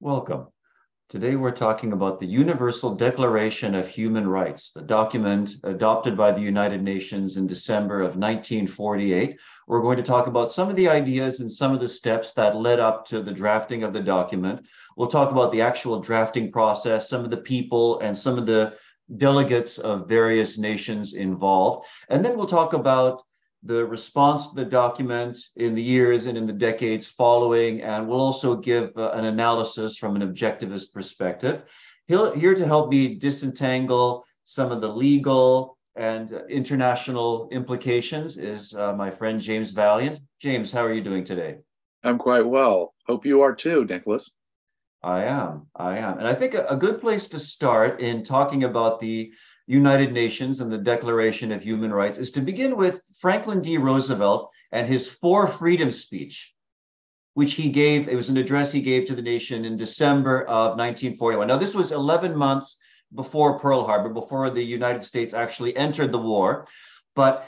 Welcome. Today we're talking about the Universal Declaration of Human Rights, the document adopted by the United Nations in December of 1948. We're going to talk about some of the ideas and some of the steps that led up to the drafting of the document. We'll talk about the actual drafting process, some of the people and some of the delegates of various nations involved. And then we'll talk about the response to the document in the years and in the decades following, and we'll also give an analysis from an objectivist perspective. Here to help me disentangle some of the legal and international implications is my friend James Valiant. James, how are you doing today? I'm quite well. Hope you are too, Nicholas. I am. And I think a good place to start in talking about the United Nations and the Declaration of Human Rights is to begin with Franklin D. Roosevelt and his For Freedom speech, which he gave. It was an address he gave to the nation in December of 1941. Now, this was 11 months before Pearl Harbor, before the United States actually entered the war. But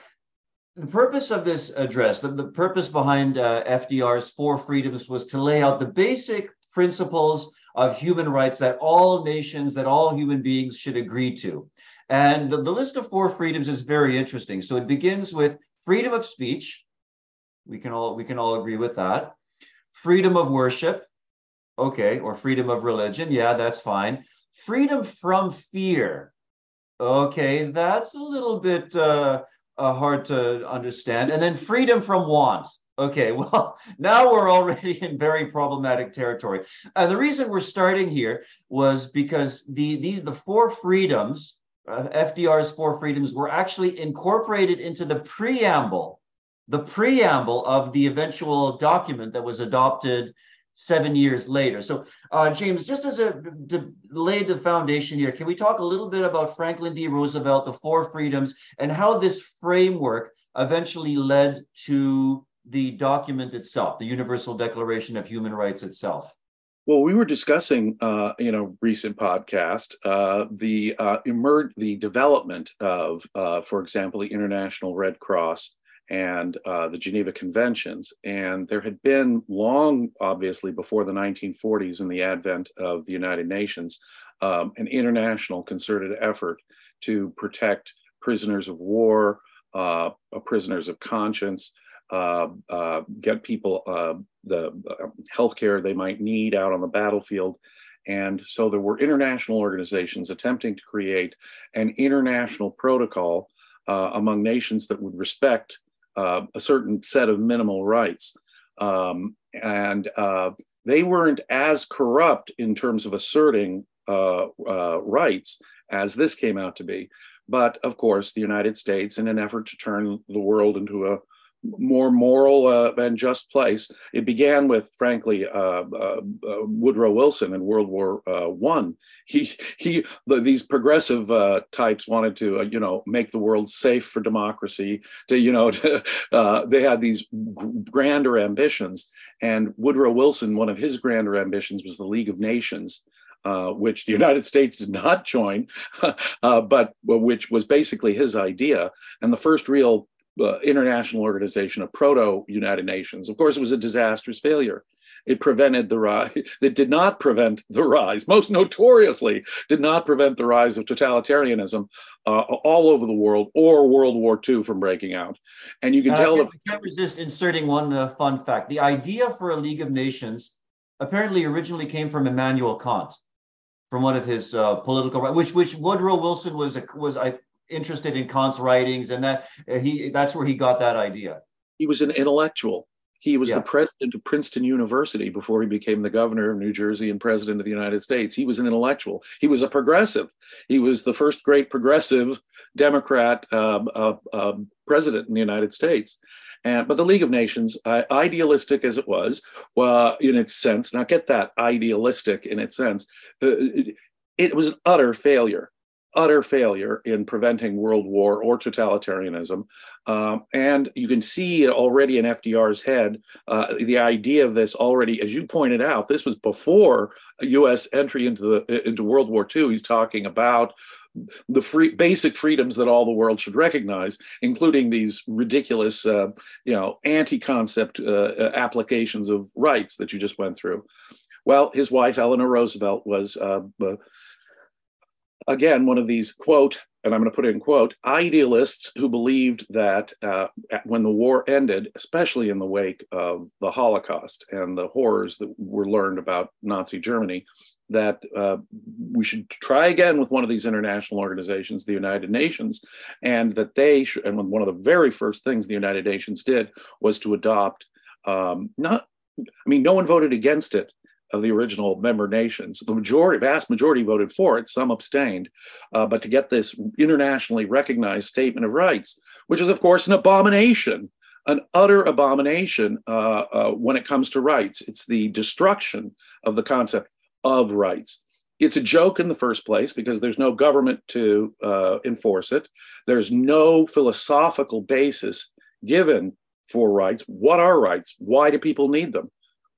the purpose of this address, the purpose behind FDR's For Freedoms, was to lay out the basic principles of human rights that all nations, that all human beings should agree to. And the list of four freedoms is very interesting. So it begins with freedom of speech. We can all agree with that. Freedom of worship, okay, or freedom of religion. Yeah, that's fine. Freedom from fear. Okay, that's a little bit hard to understand. And then freedom from want. Okay, well, now we're already in very problematic territory. And the reason we're starting here was because the four freedoms, FDR's Four Freedoms, were actually incorporated into the preamble of the eventual document that was adopted 7 years later. So, James, just as a to lay the foundation here, can we talk a little bit about Franklin D. Roosevelt, the Four Freedoms, and how this framework eventually led to the document itself, the Universal Declaration of Human Rights itself? Well, we were discussing in a recent podcast the development of, for example, the International Red Cross and the Geneva Conventions. And there had been long, obviously, before the 1940s and the advent of the United Nations, an international concerted effort to protect prisoners of war, prisoners of conscience, get people the health care they might need out on the battlefield. And so there were international organizations attempting to create an international protocol among nations that would respect a certain set of minimal rights. And they weren't as corrupt in terms of asserting rights as this came out to be. But of course, the United States, in an effort to turn the world into a more moral and just place. It began with, frankly, Woodrow Wilson in World War I. These progressive types wanted to, make the world safe for democracy. They had these grander ambitions. And Woodrow Wilson, one of his grander ambitions was the League of Nations, which the United States did not join, but which was basically his idea. And the first real international organization, a proto-United Nations. Of course, it was a disastrous failure. Most notoriously did not prevent the rise of totalitarianism all over the world, or World War II from breaking out. And you can tell that. I can't resist inserting one fun fact. The idea for a League of Nations apparently originally came from Immanuel Kant, from one of his political writings, which Woodrow Wilson was interested in Kant's writings, and that's where he got that idea. He was an intellectual. He was the president of Princeton University before he became the governor of New Jersey and president of the United States. He was an intellectual. He was a progressive. He was the first great progressive Democrat president in the United States. But the League of Nations, idealistic as it was, in its sense, now get that, idealistic in its sense, it was an utter failure in preventing world war or totalitarianism. And you can see already in FDR's head, the idea of this already, as you pointed out, this was before U.S. entry into World War II. He's talking about the basic freedoms that all the world should recognize, including these ridiculous, anti-concept applications of rights that you just went through. Well, his wife, Eleanor Roosevelt, was, again, one of these, quote, and I'm going to put it in quote, idealists who believed that when the war ended, especially in the wake of the Holocaust and the horrors that were learned about Nazi Germany, that we should try again with one of these international organizations, the United Nations, and that they, and one of the very first things the United Nations did was to adopt, no one voted against it of the original member nations. The majority, vast majority voted for it, some abstained, but to get this internationally recognized statement of rights, which is of course an abomination, an utter abomination when it comes to rights. It's the destruction of the concept of rights. It's a joke in the first place because there's no government to enforce it. There's no philosophical basis given for rights. What are rights? Why do people need them?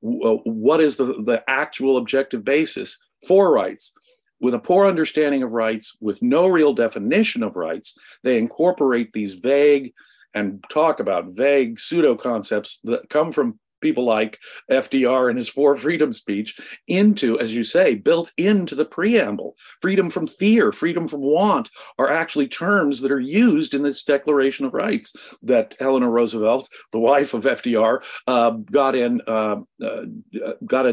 What is the actual objective basis for rights? With a poor understanding of rights, with no real definition of rights, they incorporate these vague and talk about vague pseudo concepts that come from people like FDR and his For Freedom speech into, as you say, built into the preamble. Freedom from fear, freedom from want are actually terms that are used in this Declaration of Rights that Eleanor Roosevelt, the wife of FDR, got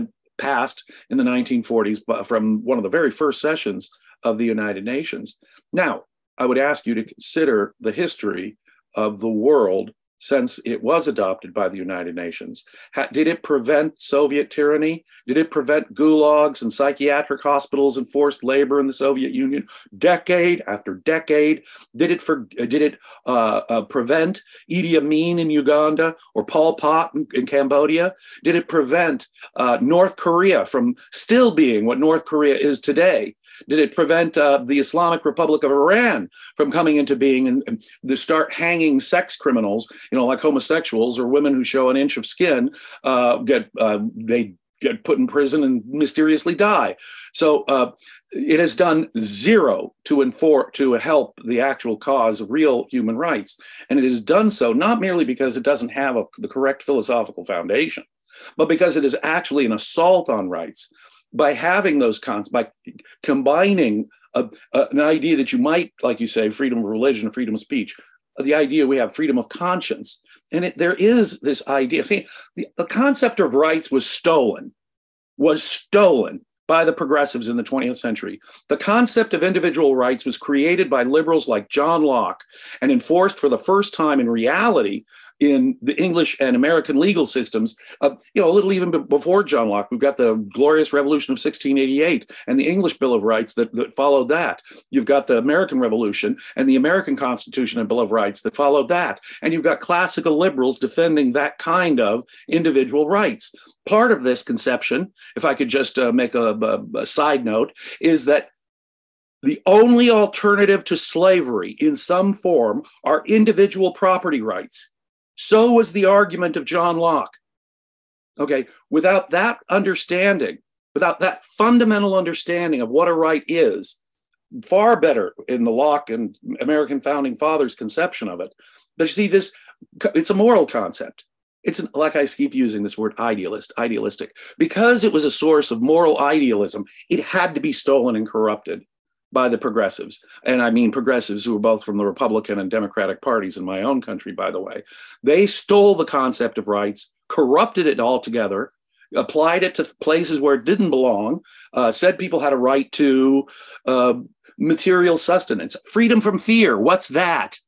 it passed in the 1940s from one of the very first sessions of the United Nations. Now, I would ask you to consider the history of the world since it was adopted by the United Nations. Did it prevent Soviet tyranny? Did it prevent gulags and psychiatric hospitals and forced labor in the Soviet Union decade after decade? Did it prevent Idi Amin in Uganda or Pol Pot in Cambodia? Did it prevent North Korea from still being what North Korea is today? Did it prevent the Islamic Republic of Iran from coming into being and to start hanging sex criminals, like homosexuals or women who show an inch of skin, get put in prison and mysteriously die? So it has done zero to help the actual cause of real human rights. And it has done so not merely because it doesn't have the correct philosophical foundation, but because it is actually an assault on rights. By having those by combining an idea that you might, like you say, freedom of religion, freedom of speech, the idea we have freedom of conscience. And there is this idea. See, the concept of rights was stolen by the progressives in the 20th century. The concept of individual rights was created by liberals like John Locke and enforced for the first time in reality in the English and American legal systems, a little even before John Locke. We've got the Glorious Revolution of 1688 and the English Bill of Rights that followed that. You've got the American Revolution and the American Constitution and Bill of Rights that followed that. And you've got classical liberals defending that kind of individual rights. Part of this conception, if I could just make a side note, is that the only alternative to slavery in some form are individual property rights. So was the argument of John Locke. Okay, without that understanding, without that fundamental understanding of what a right is, far better in the Locke and American Founding Fathers conception of it. But you see, it's a moral concept. It's like I keep using this word idealistic. Because it was a source of moral idealism, it had to be stolen and corrupted by the progressives. And I mean progressives who were both from the Republican and Democratic parties in my own country, by the way. They stole the concept of rights, corrupted it altogether, applied it to places where it didn't belong, said people had a right to material sustenance. Freedom from fear, what's that?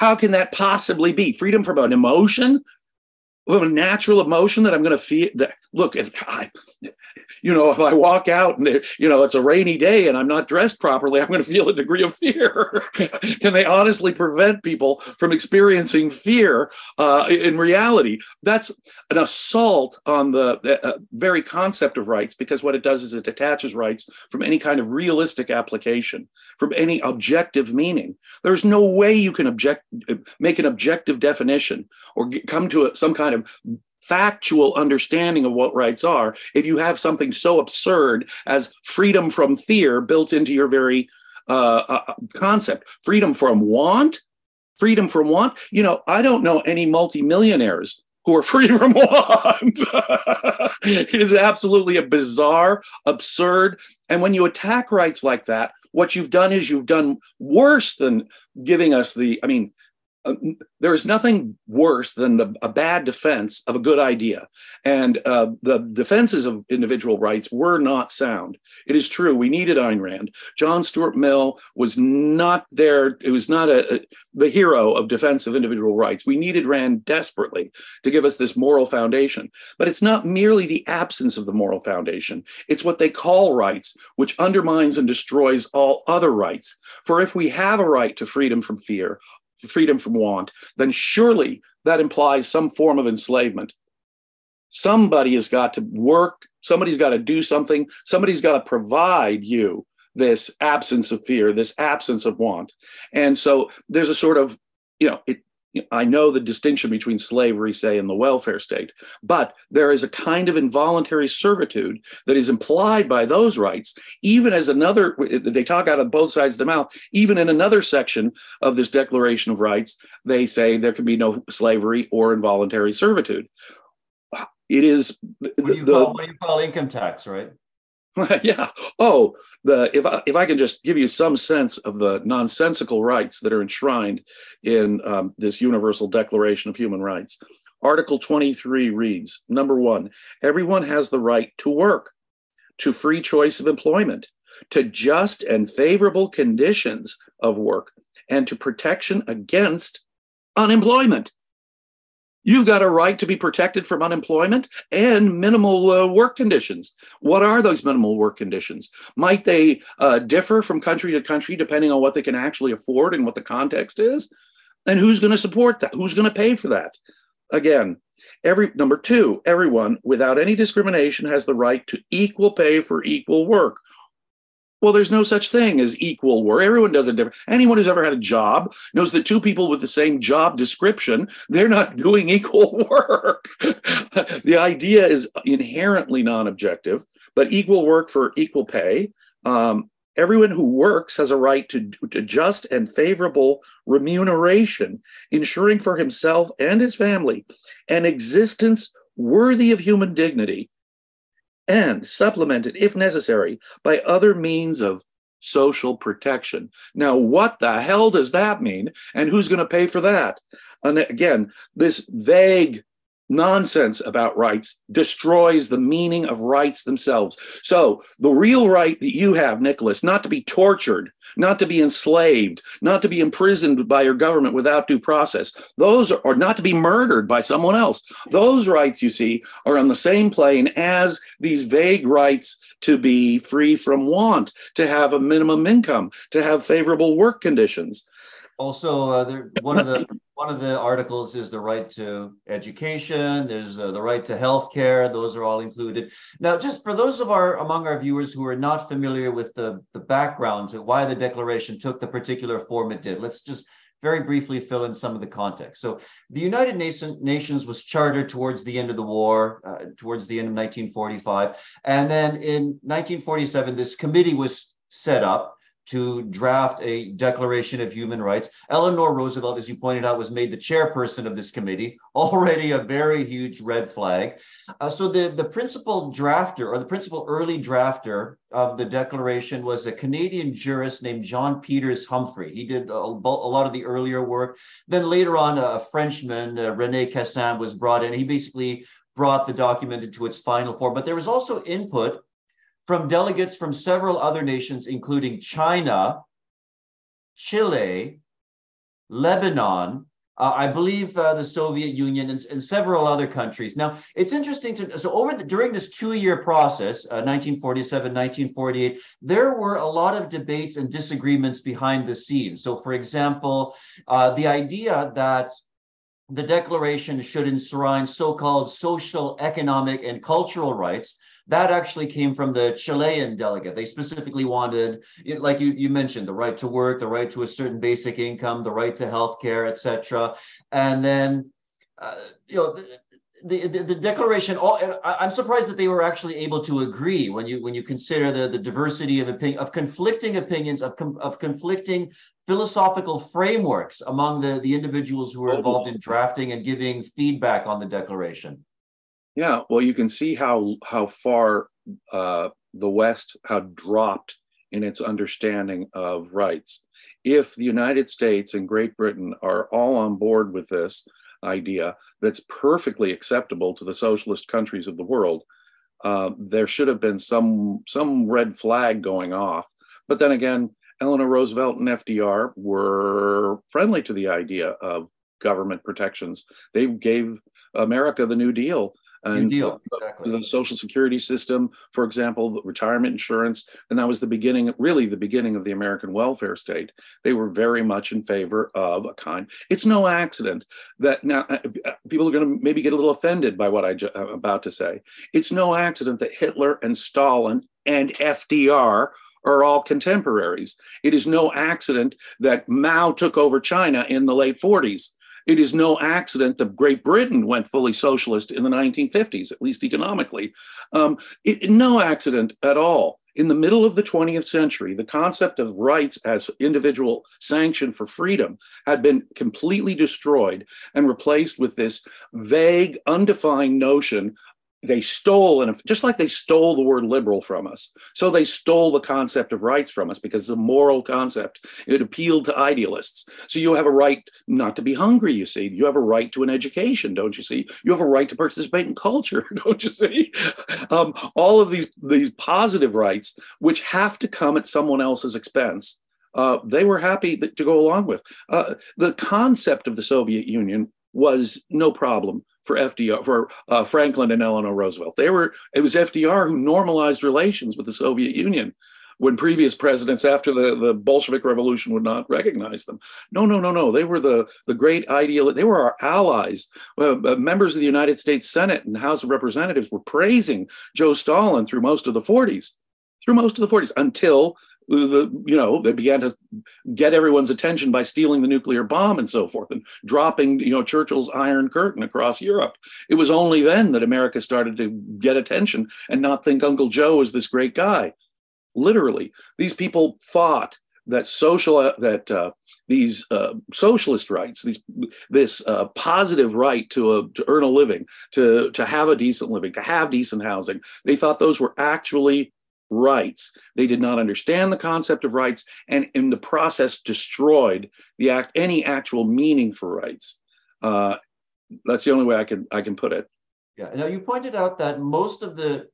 How can that possibly be? Freedom from an emotion? Of a natural emotion that I'm going to feel. Look, if I walk out and it's a rainy day and I'm not dressed properly, I'm going to feel a degree of fear. Can they honestly prevent people from experiencing fear in reality? That's an assault on the very concept of rights, because what it does is it detaches rights from any kind of realistic application, from any objective meaning. There's no way you can make an objective definition or come to some kind of factual understanding of what rights are if you have something so absurd as freedom from fear built into your very concept. Freedom from want? I don't know any multimillionaires who are free from want. It is absolutely a bizarre, absurd. And when you attack rights like that, what you've done is you've done worse than giving us the, I mean, there is nothing worse than a bad defense of a good idea. And the defenses of individual rights were not sound. It is true. We needed Ayn Rand. John Stuart Mill was not there. It was not the hero of defense of individual rights. We needed Rand desperately to give us this moral foundation. But it's not merely the absence of the moral foundation. It's what they call rights, which undermines and destroys all other rights. For if we have a right to freedom from fear, freedom from want, then surely that implies some form of enslavement. Somebody has got to work, somebody's got to do something, somebody's got to provide you this absence of fear, this absence of want. And so there's a sort of, I know the distinction between slavery, say, and the welfare state, but there is a kind of involuntary servitude that is implied by those rights, even as another, they talk out of both sides of the mouth, even in another section of this Declaration of Rights, they say there can be no slavery or involuntary servitude. It is... What do you call income tax, right? Yeah. Oh, if I can just give you some sense of the nonsensical rights that are enshrined in this Universal Declaration of Human Rights. Article 23 reads, number 1, everyone has the right to work, to free choice of employment, to just and favorable conditions of work, and to protection against unemployment. You've got a right to be protected from unemployment and minimal work conditions. What are those minimal work conditions? Might they differ from country to country depending on what they can actually afford and what the context is? And who's going to support that? Who's going to pay for that? Again, number 2, everyone without any discrimination has the right to equal pay for equal work. Well, there's no such thing as equal work. Everyone does it different. Anyone who's ever had a job knows that two people with the same job description, they're not doing equal work. The idea is inherently non-objective, but equal work for equal pay. Everyone who works has a right to just and favorable remuneration, ensuring for himself and his family an existence worthy of human dignity, and supplemented, if necessary, by other means of social protection. Now, what the hell does that mean? And who's going to pay for that? And again, this vague nonsense about rights destroys the meaning of rights themselves. So the real right that you have, Nicholas, not to be tortured, not to be enslaved, not to be imprisoned by your government without due process, those are, or not to be murdered by someone else. Those rights, you see, are on the same plane as these vague rights to be free from want, to have a minimum income, to have favorable work conditions. Also, one of the articles is the right to education. There's the right to health care. Those are all included. Now, just for those of among our viewers who are not familiar with the background to why the Declaration took the particular form it did, let's just very briefly fill in some of the context. So the United Nations was chartered towards the end of the war, towards the end of 1945. And then in 1947, this committee was set up to draft a Declaration of Human Rights. Eleanor Roosevelt, as you pointed out, was made the chairperson of this committee, already a very huge red flag. So the principal drafter, or the principal early drafter of the Declaration, was a Canadian jurist named John Peters Humphrey. He did a lot of the earlier work. Then later on, a Frenchman, René Cassin, was brought in. He basically brought the document into its final form, but there was also input from delegates from several other nations, including China, Chile, Lebanon, I believe the Soviet Union, and several other countries. Now, it's interesting during this 2-year process, 1947, 1948, there were a lot of debates and disagreements behind the scenes. So, for example, the idea that the Declaration should enshrine so-called social, economic, and cultural rights, that actually came from the Chilean delegate. They specifically wanted, like you mentioned, the right to work, the right to a certain basic income, the right to health care, etc. And then, the declaration, I'm surprised that they were actually able to agree when you consider the diversity of opinion, of conflicting opinions, of conflicting philosophical frameworks among the individuals who were involved in drafting and giving feedback on the declaration. Yeah, well, you can see how far the West had dropped in its understanding of rights. If the United States and Great Britain are all on board with this idea that's perfectly acceptable to the socialist countries of the world, there should have been some red flag going off. But then again, Eleanor Roosevelt and FDR were friendly to the idea of government protections. They gave America the New Deal. And exactly. The Social Security system, for example, the retirement insurance, and that was the beginning, really the beginning of the American welfare state. They were very much in favor of a kind. It's no accident that now people are going to maybe get a little offended by what I'm about to say. It's no accident that Hitler and Stalin and FDR are all contemporaries. It is no accident that Mao took over China in the late 40s. It is no accident that Great Britain went fully socialist in the 1950s, at least economically. No accident at all. In the middle of the 20th century, the concept of rights as individual sanction for freedom had been completely destroyed and replaced with this vague, undefined notion. They stole, and just like they stole the word liberal from us, so they stole the concept of rights from us, because it's a moral concept. It appealed to idealists. So you have a right not to be hungry, you see. You have a right to an education, don't you see? You have a right to participate in culture, don't you see? All of these positive rights, which have to come at someone else's expense, they were happy to go along with. The concept of the Soviet Union was no problem for FDR, for Franklin and Eleanor Roosevelt. It was FDR who normalized relations with the Soviet Union when previous presidents after the Bolshevik Revolution would not recognize them. No. They were the great ideal. They were our allies. Members of the United States Senate and House of Representatives were praising Joe Stalin through most of the 40s, until they began to get everyone's attention by stealing the nuclear bomb and so forth, and dropping, Churchill's Iron Curtain across Europe. It was only then that America started to get attention and not think Uncle Joe is this great guy. Literally, these people thought that these socialist rights, this positive right to earn a living, to have a decent living, to have decent housing, they thought those were actually rights. They did not understand the concept of rights, and in the process destroyed any actual meaning for rights. That's the only way I can put it. Yeah. Now, you pointed out that most of the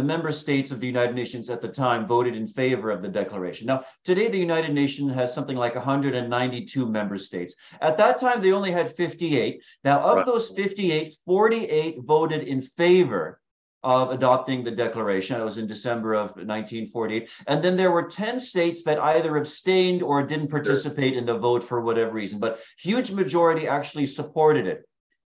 member states of the United Nations at the time voted in favor of the declaration. Now, today, the United Nations has something like 192 member states. At that time, they only had 58. Now, of those 58, 48 voted in favor of adopting the declaration. It was in December of 1948. And then there were 10 states that either abstained or didn't participate in the vote for whatever reason, but huge majority actually supported it.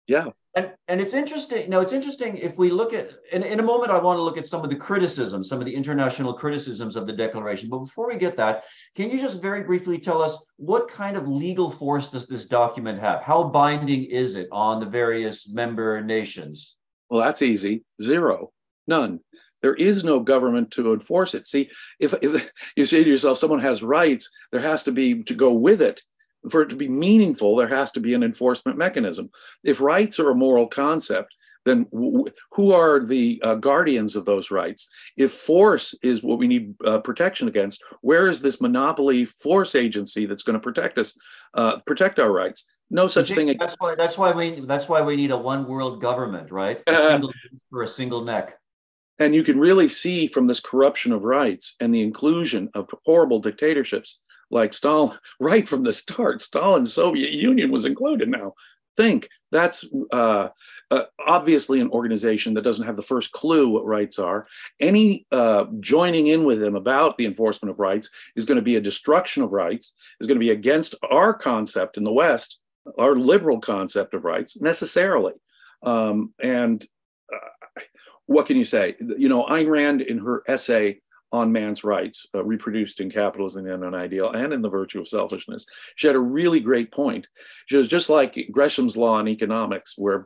Yeah. And it's interesting. Now, it's interesting if we look at, and in a moment, I want to look at some of the international criticisms of the declaration. But before we get that, can you just very briefly tell us what kind of legal force does this document have? How binding is it on the various member nations? Well, that's easy. Zero. None. There is no government to enforce it. See, if you say to yourself, someone has rights, there has to be, to go with it, for it to be meaningful, there has to be an enforcement mechanism. If rights are a moral concept, then who are the guardians of those rights? If force is what we need protection against, where is this monopoly force agency that's going to protect us, protect our rights? No such thing. That's why we need a one world government, right? For a single neck. And you can really see from this corruption of rights and the inclusion of horrible dictatorships like Stalin, right from the start, Stalin's Soviet Union was included now. Think that's obviously an organization that doesn't have the first clue what rights are. Any joining in with them about the enforcement of rights is going to be a destruction of rights, is going to be against our concept in the West, our liberal concept of rights, necessarily. What can you say? Ayn Rand, in her essay on man's rights, reproduced in Capitalism: The Unknown Ideal and in The Virtue of Selfishness. She had a really great point. She was just like Gresham's law in economics, where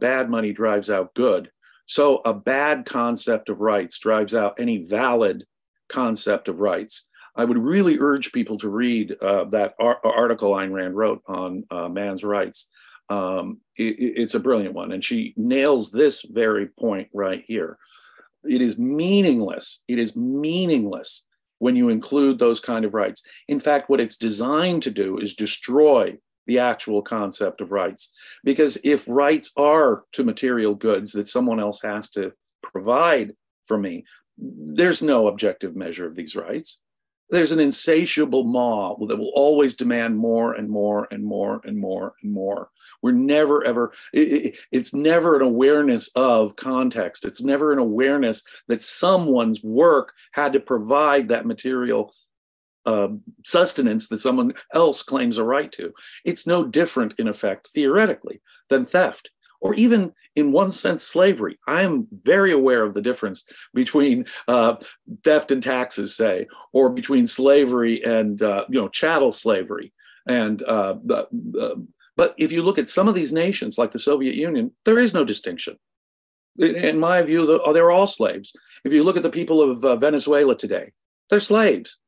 bad money drives out good. So a bad concept of rights drives out any valid concept of rights. I would really urge people to read that article Ayn Rand wrote on man's rights. It's a brilliant one. And she nails this very point right here. It is meaningless. It is meaningless when you include those kind of rights. In fact, what it's designed to do is destroy the actual concept of rights. Because if rights are to material goods that someone else has to provide for me, there's no objective measure of these rights. There's an insatiable maw that will always demand more and more and more and more and more. We're never ever, it's never an awareness of context. It's never an awareness that someone's work had to provide that material sustenance that someone else claims a right to. It's no different, in effect, theoretically, than theft. Or even, in one sense, slavery. I am very aware of the difference between theft and taxes, say, or between slavery and chattel slavery. And but if you look at some of these nations, like the Soviet Union, there is no distinction. In my view, they're all slaves. If you look at the people of Venezuela today, they're slaves.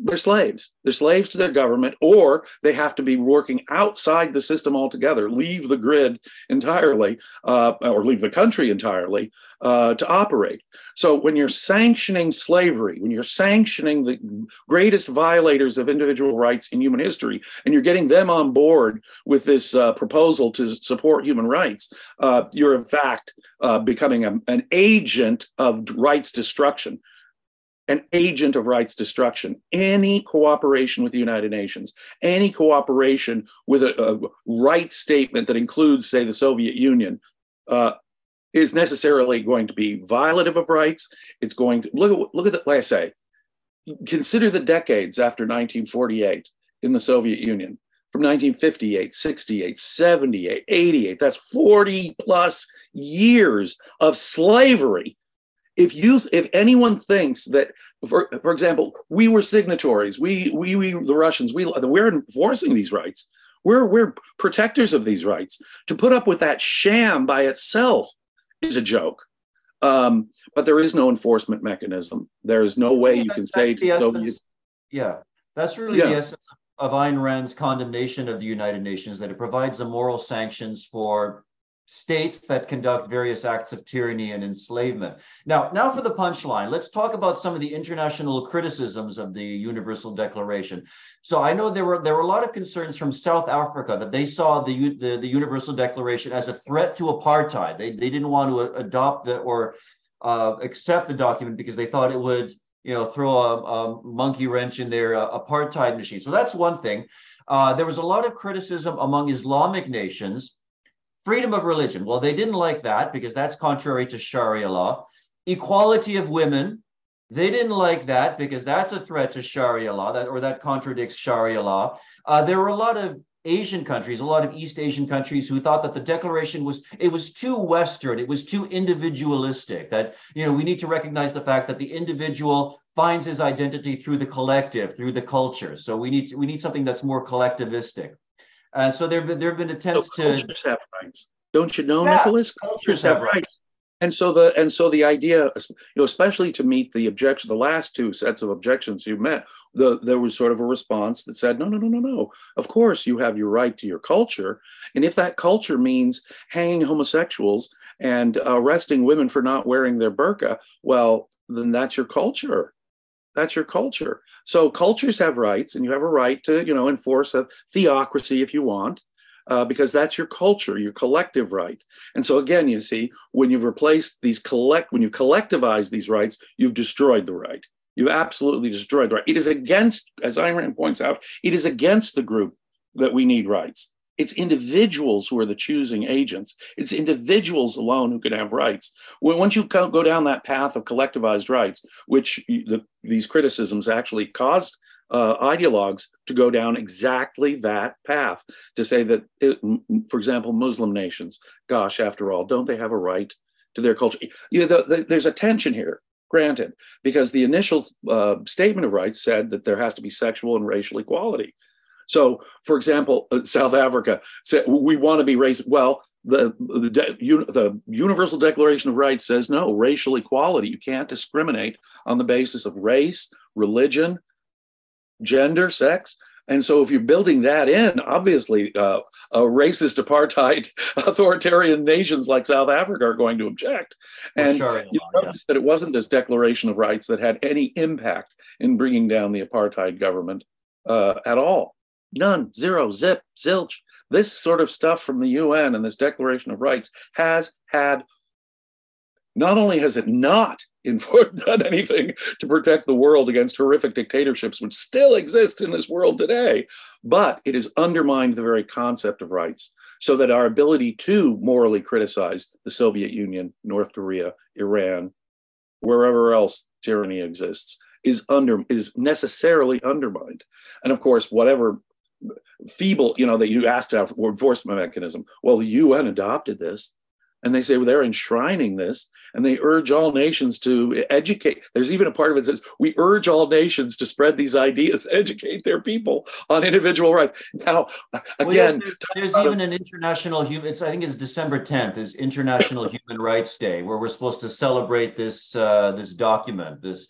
They're slaves. They're slaves to their government, or they have to be working outside the system altogether, leave the grid entirely, or leave the country entirely to operate. So when you're sanctioning slavery, when you're sanctioning the greatest violators of individual rights in human history, and you're getting them on board with this proposal to support human rights, you're in fact becoming an agent of rights destruction. An agent of rights destruction. Any cooperation with the United Nations, any cooperation with a rights statement that includes, say, the Soviet Union, is necessarily going to be violative of rights. It's going to look at the, like I say, consider the decades after 1948 in the Soviet Union, from 1958, 68, 78, 88. That's 40 plus years of slavery. If anyone thinks that, for example, we were signatories, we the Russians, we're enforcing these rights, we're protectors of these rights. To put up with that sham by itself is a joke. But there is no enforcement mechanism. There is no way you can say to Soviet. Yeah, that's really the essence of Ayn Rand's condemnation of the United Nations, that it provides the moral sanctions for states that conduct various acts of tyranny and enslavement. Now for the punchline, let's talk about some of the international criticisms of the Universal Declaration. So I know there were a lot of concerns from South Africa that they saw the Universal Declaration as a threat to apartheid. They didn't want to adopt accept the document because they thought it would throw a monkey wrench in their apartheid machine. So that's one thing. There was a lot of criticism among Islamic nations. Freedom of religion. Well, they didn't like that because that's contrary to Sharia law. Equality of women. They didn't like that because that's a threat to Sharia law, that contradicts Sharia law. There were a lot of Asian countries, a lot of East Asian countries who thought that the declaration was too Western, it was too individualistic, that we need to recognize the fact that the individual finds his identity through the collective, through the culture. So we need something that's more collectivistic. So there have been attempts to. Cultures have rights, don't you know, Nicholas? Cultures have rights, and so the idea, especially to meet the objection, the last two sets of objections you met, there was sort of a response that said, no. Of course, you have your right to your culture, and if that culture means hanging homosexuals and arresting women for not wearing their burqa, well, then that's your culture. That's your culture. So cultures have rights, and you have a right to, enforce a theocracy if you want, because that's your culture, your collective right. And so again, you see, when you've replaced when you've collectivized these rights, you've destroyed the right. You've absolutely destroyed the right. It is against, as Ayn Rand points out, it is against the group that we need rights. It's individuals who are the choosing agents. It's individuals alone who can have rights. Once you go down that path of collectivized rights, which these criticisms actually caused ideologues to go down exactly that path, to say that, for example, Muslim nations, gosh, after all, don't they have a right to their culture? There's a tension here. granted, because the initial statement of rights said that there has to be sexual and racial equality. So, for example, South Africa said, we want to be race. Well, the Universal Declaration of Rights says, no, racial equality. You can't discriminate on the basis of race, religion, gender, sex. And so if you're building that in, obviously, racist, apartheid, authoritarian nations like South Africa are going to object. And sure, you notice that it wasn't this Declaration of Rights that had any impact in bringing down the apartheid government at all. None, zero, zip, zilch. This sort of stuff from the UN and this Declaration of Rights has had, not only has it not done anything to protect the world against horrific dictatorships, which still exist in this world today, but it has undermined the very concept of rights, so that our ability to morally criticize the Soviet Union, North Korea, Iran, wherever else tyranny exists, is necessarily undermined. And of course, whatever feeble, that you asked about enforcement mechanism. Well, the UN adopted this, and they say, well, they're enshrining this, and they urge all nations to educate. There's even a part of it that says, we urge all nations to spread these ideas, educate their people on individual rights. Now, again, there's even an international I think it's December 10th is International Human Rights Day, where we're supposed to celebrate this this document, this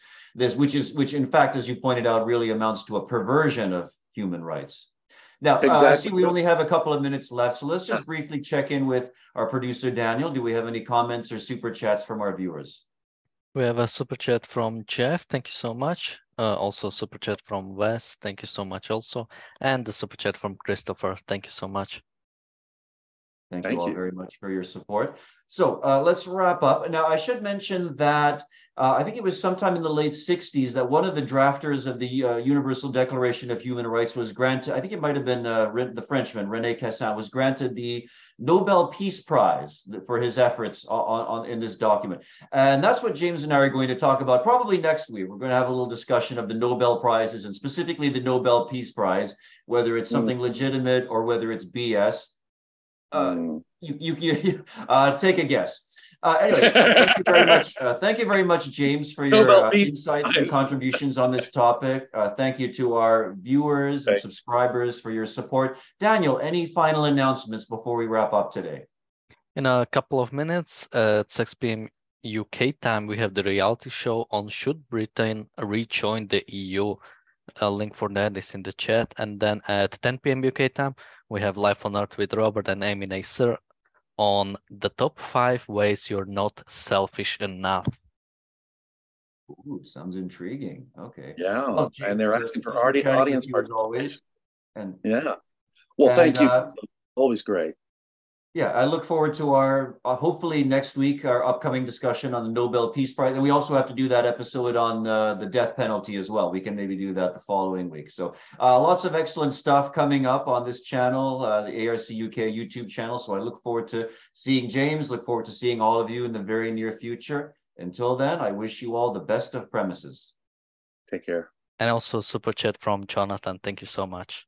which in fact, as you pointed out, really amounts to a perversion of human rights. Now, exactly. I see we only have a couple of minutes left, so let's just briefly check in with our producer, Daniel. Do we have any comments or super chats from our viewers? We have a super chat from Jeff. Thank you so much. Also, super chat from Wes. Thank you so much also. And the super chat from Christopher. Thank you so much. Thank you all very much for your support. So let's wrap up. Now, I should mention that I think it was sometime in the late 60s that one of the drafters of the Universal Declaration of Human Rights was granted, I think it might have been the Frenchman, René Cassin, was granted the Nobel Peace Prize for his efforts in this document. And that's what James and I are going to talk about probably next week. We're going to have a little discussion of the Nobel Prizes, and specifically the Nobel Peace Prize, whether it's something legitimate or whether it's BS. Take a guess. Anyway, thank you very much. Thank you very much, James, for your insights and contributions on this topic. Thank you to our viewers and subscribers for your support. Daniel, any final announcements before we wrap up today? In a couple of minutes, at 6 p.m. UK time, we have the reality show on Should Britain Rejoin the EU? A link for that is in the chat. And then at 10 p.m. UK time, we have Life on Earth with Robert and Amy Nasser on the top 5 ways you're not selfish enough. Ooh, sounds intriguing. Okay. Yeah. Well, James, and they're asking for our audience as always. And yeah. Well, thank you. Always great. Yeah, I look forward to our hopefully next week, our upcoming discussion on the Nobel Peace Prize. And we also have to do that episode on the death penalty as well. We can maybe do that the following week. So lots of excellent stuff coming up on this channel, the ARC UK YouTube channel. So I look forward to seeing James, look forward to seeing all of you in the very near future. Until then, I wish you all the best of premises. Take care. And also super chat from Jonathan. Thank you so much.